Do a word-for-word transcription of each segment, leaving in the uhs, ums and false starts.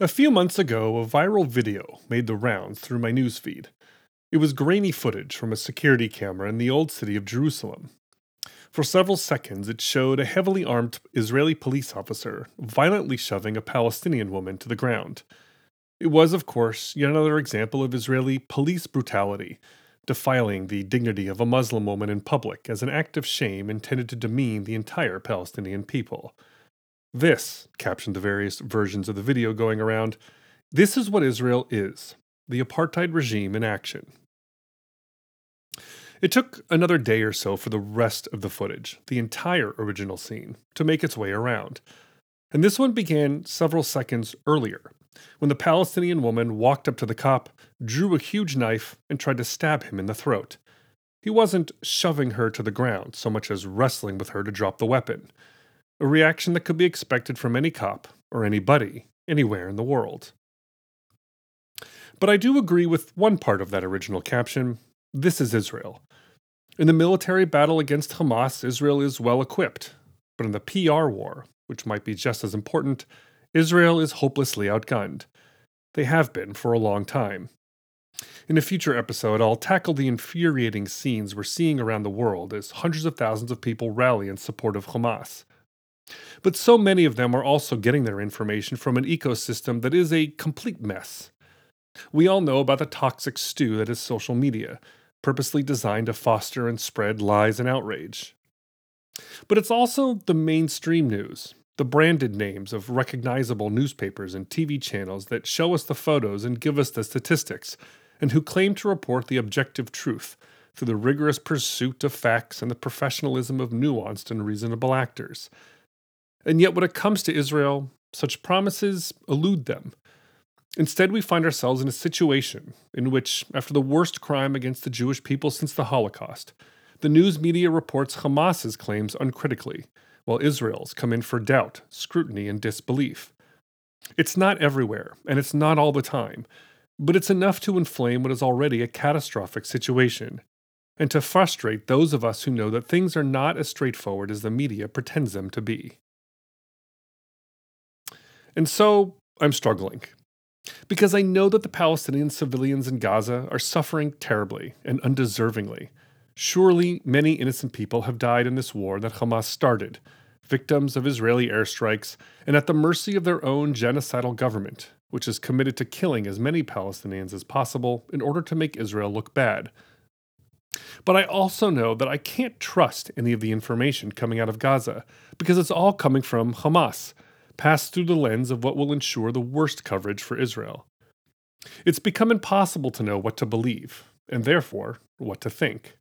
A few months ago, a viral video made the rounds through my newsfeed. It was grainy footage from a security camera in the old city of Jerusalem. For several seconds, it showed a heavily armed Israeli police officer violently shoving a Palestinian woman to the ground. It was, of course, yet another example of Israeli police brutality, defiling the dignity of a Muslim woman in public as an act of shame intended to demean the entire Palestinian people. This, captioned the various versions of the video going around, this is what Israel is, the apartheid regime in action. It took another day or so for the rest of the footage, the entire original scene, to make its way around. And this one began several seconds earlier, when the Palestinian woman walked up to the cop, drew a huge knife, and tried to stab him in the throat. He wasn't shoving her to the ground so much as wrestling with her to drop the weapon, a reaction that could be expected from any cop or anybody anywhere in the world. But I do agree with one part of that original caption. This is Israel. In the military battle against Hamas, Israel is well equipped. But in the P R war, which might be just as important, Israel is hopelessly outgunned. They have been for a long time. In a future episode, I'll tackle the infuriating scenes we're seeing around the world as hundreds of thousands of people rally in support of Hamas. But so many of them are also getting their information from an ecosystem that is a complete mess. We all know about the toxic stew that is social media, purposely designed to foster and spread lies and outrage. But it's also the mainstream news, the branded names of recognizable newspapers and T V channels that show us the photos and give us the statistics, and who claim to report the objective truth through the rigorous pursuit of facts and the professionalism of nuanced and reasonable actors. And yet when it comes to Israel, such promises elude them. Instead, we find ourselves in a situation in which, after the worst crime against the Jewish people since the Holocaust, the news media reports Hamas's claims uncritically, while Israel's come in for doubt, scrutiny, and disbelief. It's not everywhere, and it's not all the time, but it's enough to inflame what is already a catastrophic situation, and to frustrate those of us who know that things are not as straightforward as the media pretends them to be. And so, I'm struggling. Because I know that the Palestinian civilians in Gaza are suffering terribly and undeservingly. Surely many innocent people have died in this war that Hamas started, victims of Israeli airstrikes, and at the mercy of their own genocidal government, which is committed to killing as many Palestinians as possible in order to make Israel look bad. But I also know that I can't trust any of the information coming out of Gaza, because it's all coming from Hamas, passed through the lens of what will ensure the worst coverage for Israel. It's become impossible to know what to believe, and therefore, what to think.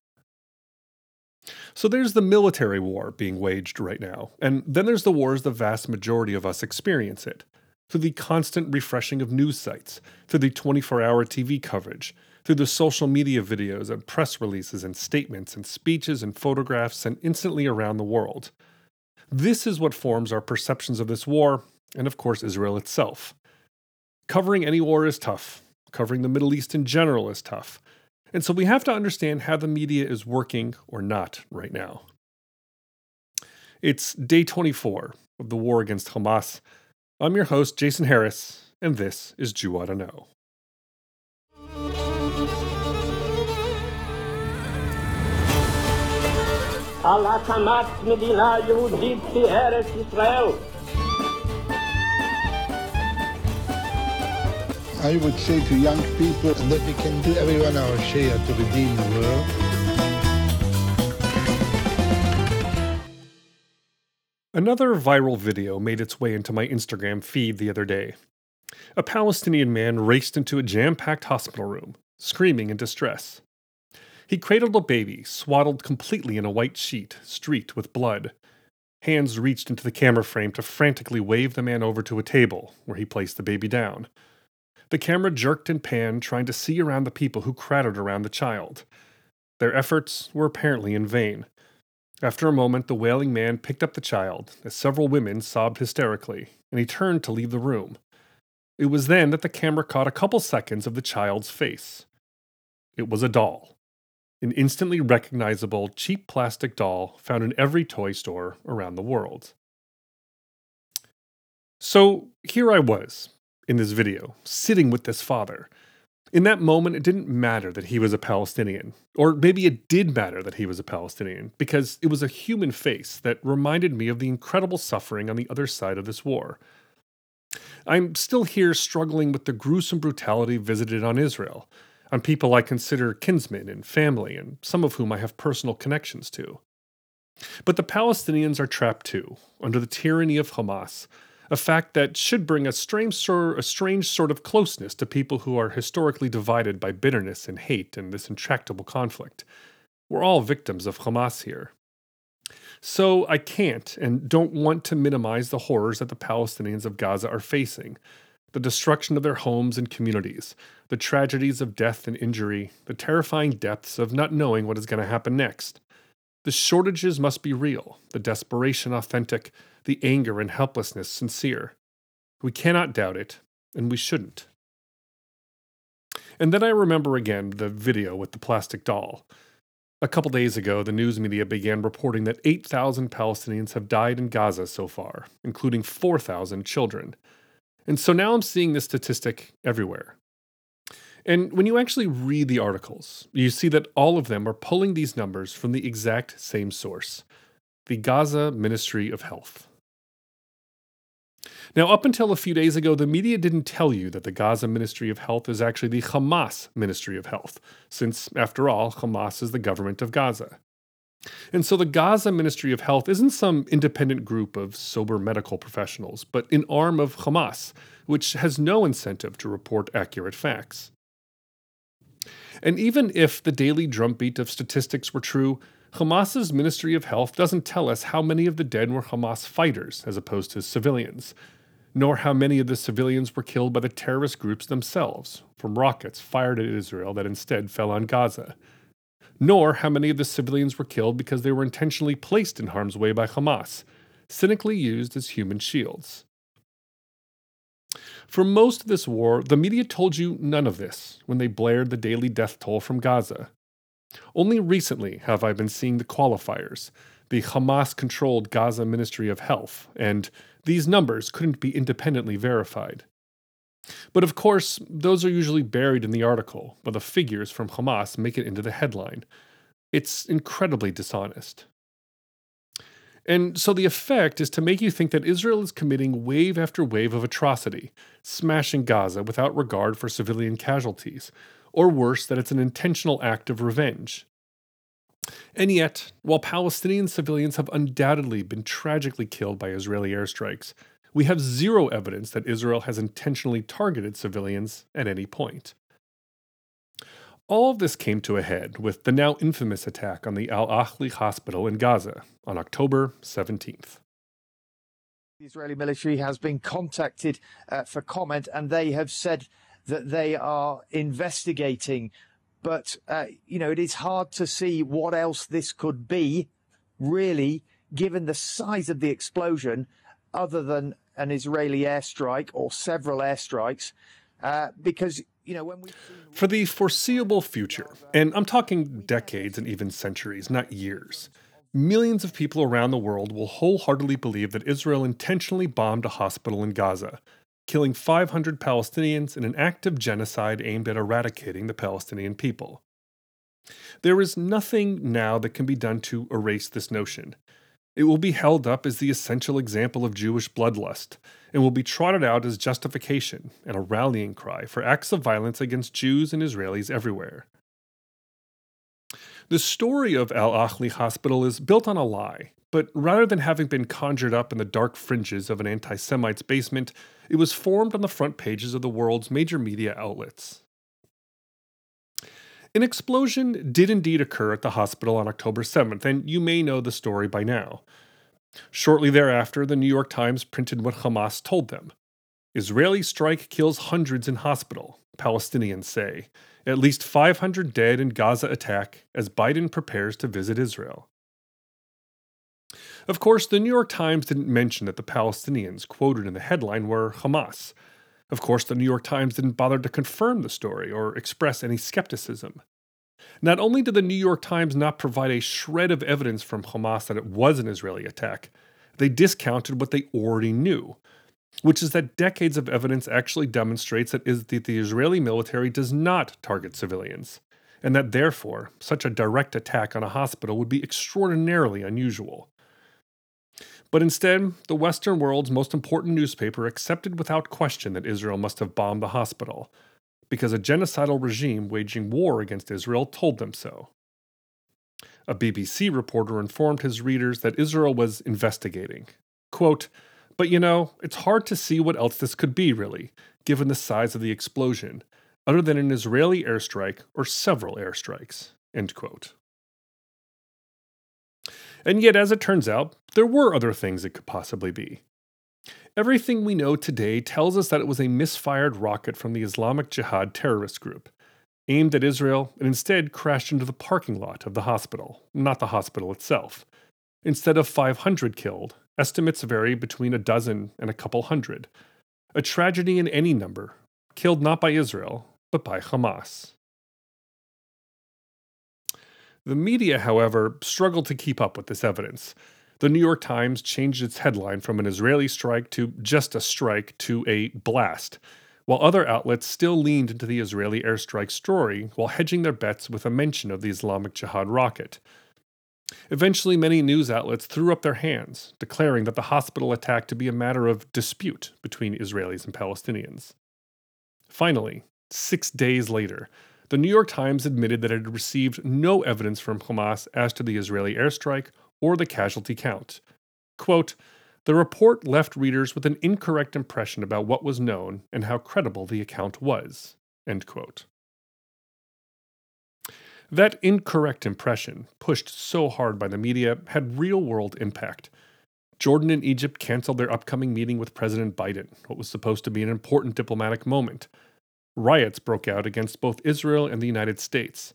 So there's the military war being waged right now, and then there's the wars the vast majority of us experience it, through the constant refreshing of news sites, through the twenty-four hour T V coverage, through the social media videos and press releases and statements and speeches and photographs sent instantly around the world. This is what forms our perceptions of this war, and of course Israel itself. Covering any war is tough. Covering the Middle East in general is tough. And so we have to understand how the media is working or not right now. It's day twenty-four of the war against Hamas. I'm your host, Jason Harris, and this is JewIDonKnow. על הקמת מדינה יהודית בארץ ישראל. I would say to young people that we can do everyone our share to redeem the world. Another viral video made its way into my Instagram feed the other day. A Palestinian man raced into a jam-packed hospital room, screaming in distress. He cradled a baby, swaddled completely in a white sheet, streaked with blood. Hands reached into the camera frame to frantically wave the man over to a table, where he placed the baby down. The camera jerked and panned, trying to see around the people who crowded around the child. Their efforts were apparently in vain. After a moment, the wailing man picked up the child, as several women sobbed hysterically, and he turned to leave the room. It was then that the camera caught a couple seconds of the child's face. It was a doll. An instantly recognizable, cheap plastic doll found in every toy store around the world. So here I was, in this video, sitting with this father. In that moment, it didn't matter that he was a Palestinian. Or maybe it did matter that he was a Palestinian, because it was a human face that reminded me of the incredible suffering on the other side of this war. I'm still here struggling with the gruesome brutality visited on Israel, on people I consider kinsmen and family, and some of whom I have personal connections to. But the Palestinians are trapped too, under the tyranny of Hamas, a fact that should bring a strange sort of closeness to people who are historically divided by bitterness and hate and this intractable conflict. We're all victims of Hamas here. So I can't and don't want to minimize the horrors that the Palestinians of Gaza are facing. The destruction of their homes and communities, the tragedies of death and injury, the terrifying depths of not knowing what is going to happen next. The shortages must be real, the desperation authentic, the anger and helplessness sincere. We cannot doubt it, and we shouldn't. And then I remember again the video with the plastic doll. A couple days ago, the news media began reporting that eight thousand Palestinians have died in Gaza so far, including four thousand children. And so now I'm seeing this statistic everywhere. And when you actually read the articles, you see that all of them are pulling these numbers from the exact same source, the Gaza Ministry of Health. Now, up until a few days ago, the media didn't tell you that the Gaza Ministry of Health is actually the Hamas Ministry of Health, since, after all, Hamas is the government of Gaza. And so the Gaza Ministry of Health isn't some independent group of sober medical professionals, but an arm of Hamas, which has no incentive to report accurate facts. And even if the daily drumbeat of statistics were true, Hamas's Ministry of Health doesn't tell us how many of the dead were Hamas fighters as opposed to civilians, nor how many of the civilians were killed by the terrorist groups themselves, from rockets fired at Israel that instead fell on Gaza, nor how many of the civilians were killed because they were intentionally placed in harm's way by Hamas, cynically used as human shields. For most of this war, the media told you none of this when they blared the daily death toll from Gaza. Only recently have I been seeing the qualifiers, the Hamas-controlled Gaza Ministry of Health, and these numbers couldn't be independently verified. But of course, those are usually buried in the article, but the figures from Hamas make it into the headline. It's incredibly dishonest. And so the effect is to make you think that Israel is committing wave after wave of atrocity, smashing Gaza without regard for civilian casualties, or worse, that it's an intentional act of revenge. And yet, while Palestinian civilians have undoubtedly been tragically killed by Israeli airstrikes, we have zero evidence that Israel has intentionally targeted civilians at any point. All of this came to a head with the now infamous attack on the Al-Ahli hospital in Gaza on October seventeenth. The Israeli military has been contacted uh, for comment, and they have said that they are investigating. But, uh, you know, it is hard to see what else this could be, really, given the size of the explosion, other than an Israeli airstrike or several airstrikes, uh, because... You know, when we... For the foreseeable future, and I'm talking decades and even centuries, not years, millions of people around the world will wholeheartedly believe that Israel intentionally bombed a hospital in Gaza, killing five hundred Palestinians in an act of genocide aimed at eradicating the Palestinian people. There is nothing now that can be done to erase this notion. It will be held up as the essential example of Jewish bloodlust, and will be trotted out as justification and a rallying cry for acts of violence against Jews and Israelis everywhere. The story of Al-Ahli Hospital is built on a lie, but rather than having been conjured up in the dark fringes of an anti-Semite's basement, it was formed on the front pages of the world's major media outlets. An explosion did indeed occur at the hospital on October seventh, and you may know the story by now. Shortly thereafter, the New York Times printed what Hamas told them. Israeli strike kills hundreds in hospital, Palestinians say. At least five hundred dead in Gaza attack as Biden prepares to visit Israel. Of course, the New York Times didn't mention that the Palestinians quoted in the headline were Hamas. Of course, the New York Times didn't bother to confirm the story or express any skepticism. Not only did the New York Times not provide a shred of evidence from Hamas that it was an Israeli attack, they discounted what they already knew, which is that decades of evidence actually demonstrates that, is, that the Israeli military does not target civilians, and that therefore such a direct attack on a hospital would be extraordinarily unusual. But instead, the Western world's most important newspaper accepted without question that Israel must have bombed the hospital, because a genocidal regime waging war against Israel told them so. A B B C reporter informed his readers that Israel was investigating. Quote, "But you know, it's hard to see what else this could be, really, given the size of the explosion, other than an Israeli airstrike or several airstrikes." End quote. And yet, as it turns out, there were other things it could possibly be. Everything we know today tells us that it was a misfired rocket from the Islamic Jihad terrorist group, aimed at Israel and instead crashed into the parking lot of the hospital, not the hospital itself. Instead of five hundred killed, estimates vary between a dozen and a couple hundred. A tragedy in any number, killed not by Israel, but by Hamas. The media, however, struggled to keep up with this evidence. The New York Times changed its headline from an Israeli strike to just a strike to a blast, while other outlets still leaned into the Israeli airstrike story while hedging their bets with a mention of the Islamic Jihad rocket. Eventually, many news outlets threw up their hands, declaring that the hospital attack to be a matter of dispute between Israelis and Palestinians. Finally, six days later, the New York Times admitted that it had received no evidence from Hamas as to the Israeli airstrike or the casualty count. Quote, "The report left readers with an incorrect impression about what was known and how credible the account was." End quote. That incorrect impression, pushed so hard by the media, had real-world impact. Jordan and Egypt canceled their upcoming meeting with President Biden, what was supposed to be an important diplomatic moment. Riots broke out against both Israel and the United States.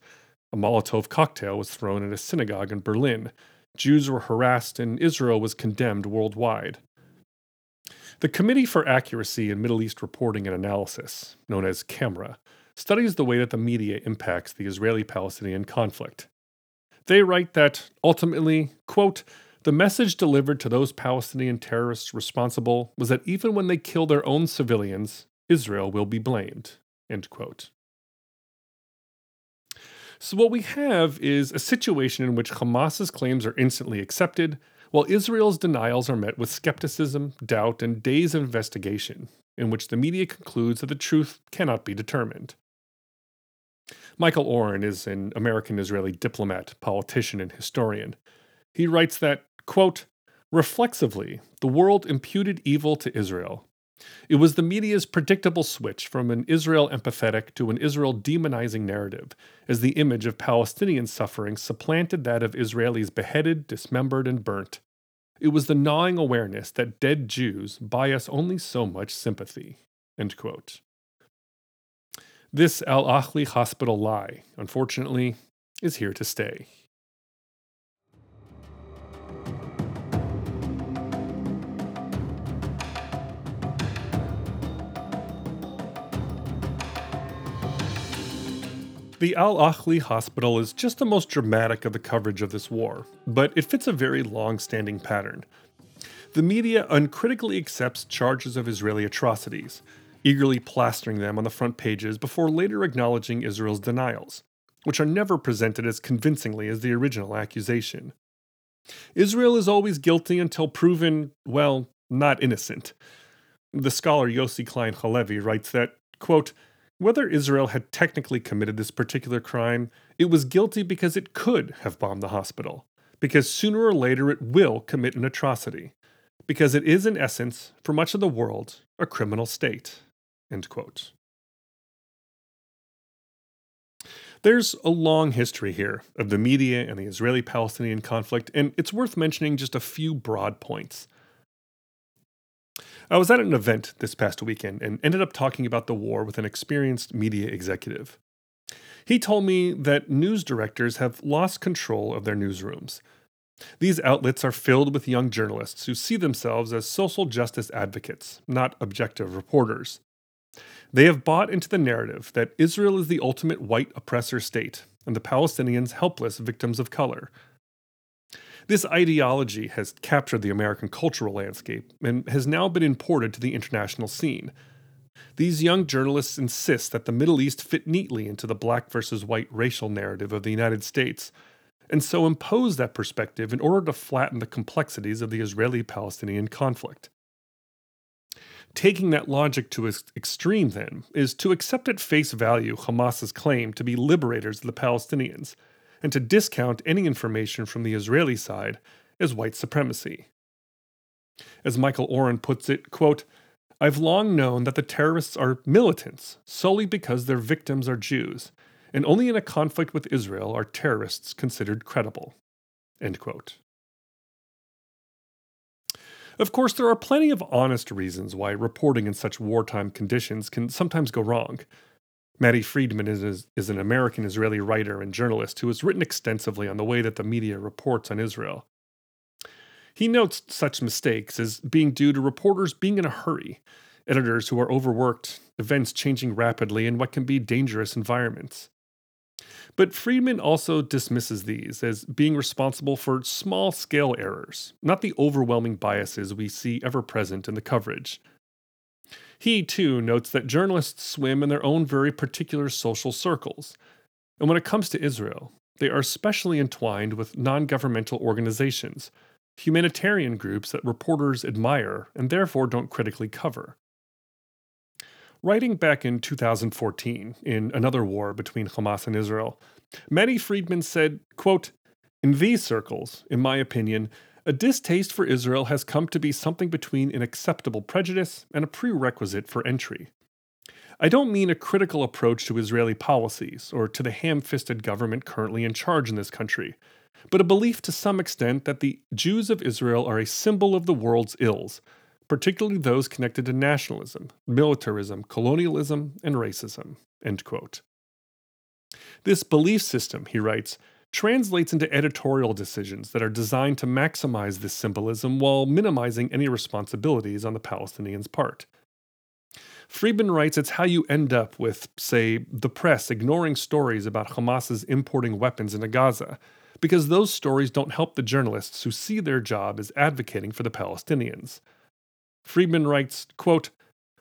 A Molotov cocktail was thrown at a synagogue in Berlin. Jews were harassed, and Israel was condemned worldwide. The Committee for Accuracy in Middle East Reporting and Analysis, known as CAMERA, studies the way that the media impacts the Israeli-Palestinian conflict. They write that, ultimately, quote, "The message delivered to those Palestinian terrorists responsible was that even when they kill their own civilians, Israel will be blamed." End quote. So what we have is a situation in which Hamas's claims are instantly accepted, while Israel's denials are met with skepticism, doubt, and days of investigation, in which the media concludes that the truth cannot be determined. Michael Oren is an American-Israeli diplomat, politician, and historian. He writes that, quote, "Reflexively, the world imputed evil to Israel. It was the media's predictable switch from an Israel empathetic to an Israel demonizing narrative, as the image of Palestinian suffering supplanted that of Israelis beheaded, dismembered, and burnt. It was the gnawing awareness that dead Jews buy us only so much sympathy." End quote. This Al-Ahli hospital lie, unfortunately, is here to stay. The Al-Ahli hospital is just the most dramatic of the coverage of this war, but it fits a very long-standing pattern. The media uncritically accepts charges of Israeli atrocities, eagerly plastering them on the front pages before later acknowledging Israel's denials, which are never presented as convincingly as the original accusation. Israel is always guilty until proven, well, not innocent. The scholar Yossi Klein-Halevi writes that, quote, "Whether Israel had technically committed this particular crime, it was guilty because it could have bombed the hospital, because sooner or later it will commit an atrocity, because it is in essence, for much of the world, a criminal state." End quote. There's a long history here of the media and the Israeli-Palestinian conflict, and it's worth mentioning just a few broad points. I was at an event this past weekend and ended up talking about the war with an experienced media executive. He told me that news directors have lost control of their newsrooms. These outlets are filled with young journalists who see themselves as social justice advocates, not objective reporters. They have bought into the narrative that Israel is the ultimate white oppressor state and the Palestinians helpless victims of color. This ideology has captured the American cultural landscape and has now been imported to the international scene. These young journalists insist that the Middle East fit neatly into the black versus white racial narrative of the United States, and so impose that perspective in order to flatten the complexities of the Israeli-Palestinian conflict. Taking that logic to its extreme, then, is to accept at face value Hamas's claim to be liberators of the Palestinians, and to discount any information from the Israeli side as white supremacy. As Michael Oren puts it, quote, "I've long known that the terrorists are militants solely because their victims are Jews, and only in a conflict with Israel are terrorists considered credible." End quote. Of course, there are plenty of honest reasons why reporting in such wartime conditions can sometimes go wrong. Matty Friedman is, is an American-Israeli writer and journalist who has written extensively on the way that the media reports on Israel. He notes such mistakes as being due to reporters being in a hurry, editors who are overworked, events changing rapidly in what can be dangerous environments. But Friedman also dismisses these as being responsible for small-scale errors, not the overwhelming biases we see ever present in the coverage. He, too, notes that journalists swim in their own very particular social circles, and when it comes to Israel, they are especially entwined with non-governmental organizations, humanitarian groups that reporters admire and therefore don't critically cover. Writing back in two thousand fourteen, in another war between Hamas and Israel, Matty Friedman said, quote, "In these circles, in my opinion, a distaste for Israel has come to be something between an acceptable prejudice and a prerequisite for entry. I don't mean a critical approach to Israeli policies or to the ham-fisted government currently in charge in this country, but a belief to some extent that the Jews of Israel are a symbol of the world's ills, particularly those connected to nationalism, militarism, colonialism, and racism." End quote. This belief system, he writes, translates into editorial decisions that are designed to maximize this symbolism while minimizing any responsibilities on the Palestinians' part. Friedman writes it's how you end up with, say, the press ignoring stories about Hamas's importing weapons into Gaza, because those stories don't help the journalists who see their job as advocating for the Palestinians. Friedman writes, quote,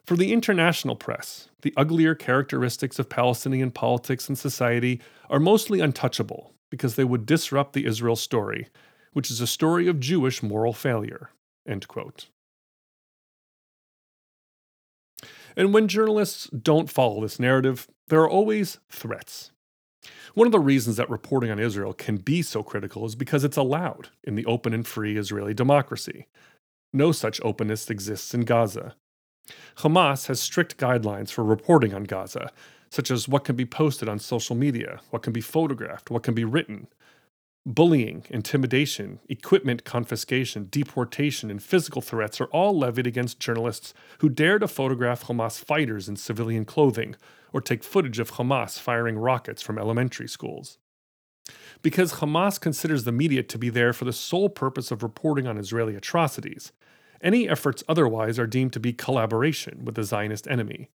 "For the international press, the uglier characteristics of Palestinian politics and society are mostly untouchable because they would disrupt the Israel story, which is a story of Jewish moral failure." End quote. And when journalists don't follow this narrative, there are always threats. One of the reasons that reporting on Israel can be so critical is because it's allowed in the open and free Israeli democracy. No such openness exists in Gaza. Hamas has strict guidelines for reporting on Gaza, such as what can be posted on social media, what can be photographed, what can be written. Bullying, intimidation, equipment confiscation, deportation, and physical threats are all levied against journalists who dare to photograph Hamas fighters in civilian clothing or take footage of Hamas firing rockets from elementary schools. Because Hamas considers the media to be there for the sole purpose of reporting on Israeli atrocities, any efforts otherwise are deemed to be collaboration with the Zionist enemy.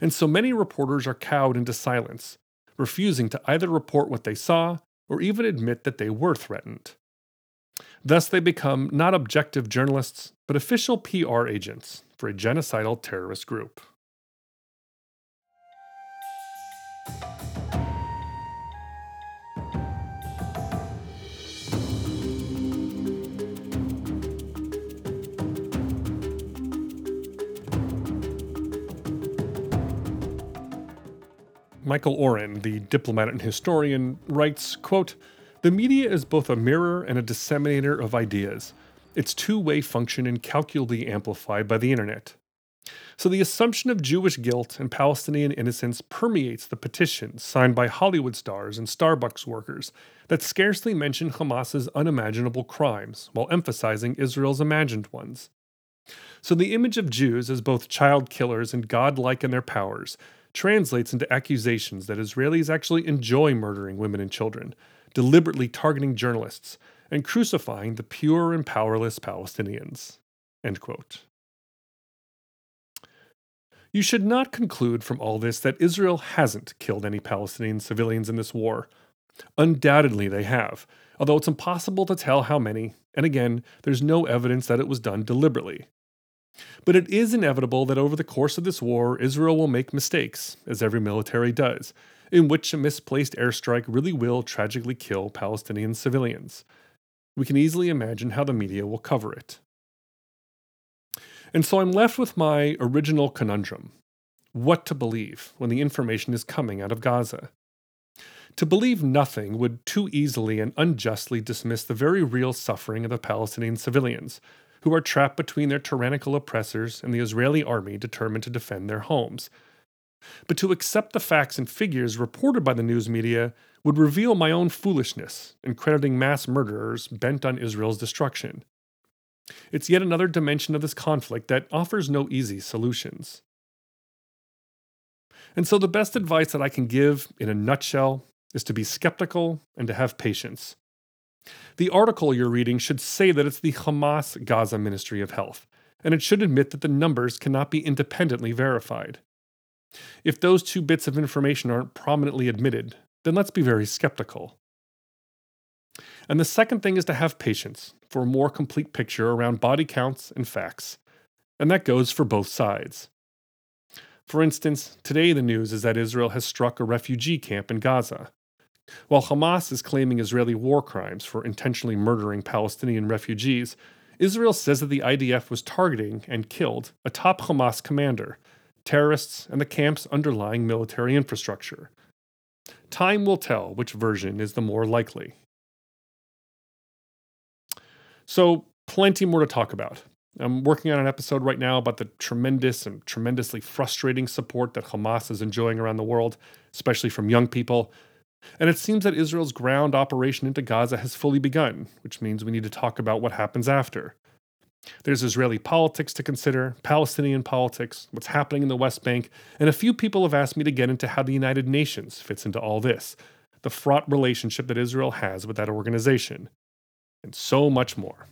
And so many reporters are cowed into silence, refusing to either report what they saw or even admit that they were threatened. Thus they become not objective journalists, but official P R agents for a genocidal terrorist group. Michael Oren, the diplomat and historian, writes, quote, "The media is both a mirror and a disseminator of ideas, its two-way function incalculably amplified by the internet. So the assumption of Jewish guilt and Palestinian innocence permeates the petitions signed by Hollywood stars and Starbucks workers that scarcely mention Hamas's unimaginable crimes while emphasizing Israel's imagined ones. So the image of Jews as both child killers and godlike in their powers translates into accusations that Israelis actually enjoy murdering women and children, deliberately targeting journalists, and crucifying the pure and powerless Palestinians." End quote. You should not conclude from all this that Israel hasn't killed any Palestinian civilians in this war. Undoubtedly they have, although it's impossible to tell how many, and again, there's no evidence that it was done deliberately. But it is inevitable that over the course of this war, Israel will make mistakes, as every military does, in which a misplaced airstrike really will tragically kill Palestinian civilians. We can easily imagine how the media will cover it. And so I'm left with my original conundrum. What to believe when the information is coming out of Gaza? To believe nothing would too easily and unjustly dismiss the very real suffering of the Palestinian civilians, who are trapped between their tyrannical oppressors and the Israeli army determined to defend their homes. But to accept the facts and figures reported by the news media would reveal my own foolishness in crediting mass murderers bent on Israel's destruction. It's yet another dimension of this conflict that offers no easy solutions. And so the best advice that I can give, in a nutshell, is to be skeptical and to have patience. The article you're reading should say that it's the Hamas Gaza Ministry of Health, and it should admit that the numbers cannot be independently verified. If those two bits of information aren't prominently admitted, then let's be very skeptical. And the second thing is to have patience for a more complete picture around body counts and facts. And that goes for both sides. For instance, today the news is that Israel has struck a refugee camp in Gaza, while Hamas is claiming Israeli war crimes for intentionally murdering Palestinian refugees. Israel says that the I D F was targeting and killed a top Hamas commander, terrorists, and the camp's underlying military infrastructure. Time will tell which version is the more likely. So, plenty more to talk about. I'm working on an episode right now about the tremendous and tremendously frustrating support that Hamas is enjoying around the world, especially from young people. And it seems that Israel's ground operation into Gaza has fully begun, which means we need to talk about what happens after. There's Israeli politics to consider, Palestinian politics, what's happening in the West Bank, and a few people have asked me to get into how the United Nations fits into all this, the fraught relationship that Israel has with that organization, and so much more.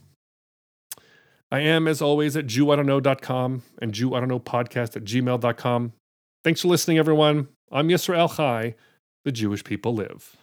I am, as always, at Jew I Don't Know dot com and JewIDonKnowPodcast at gmail dot com. Thanks for listening, everyone. I'm Yisrael Chai. The Jewish people live.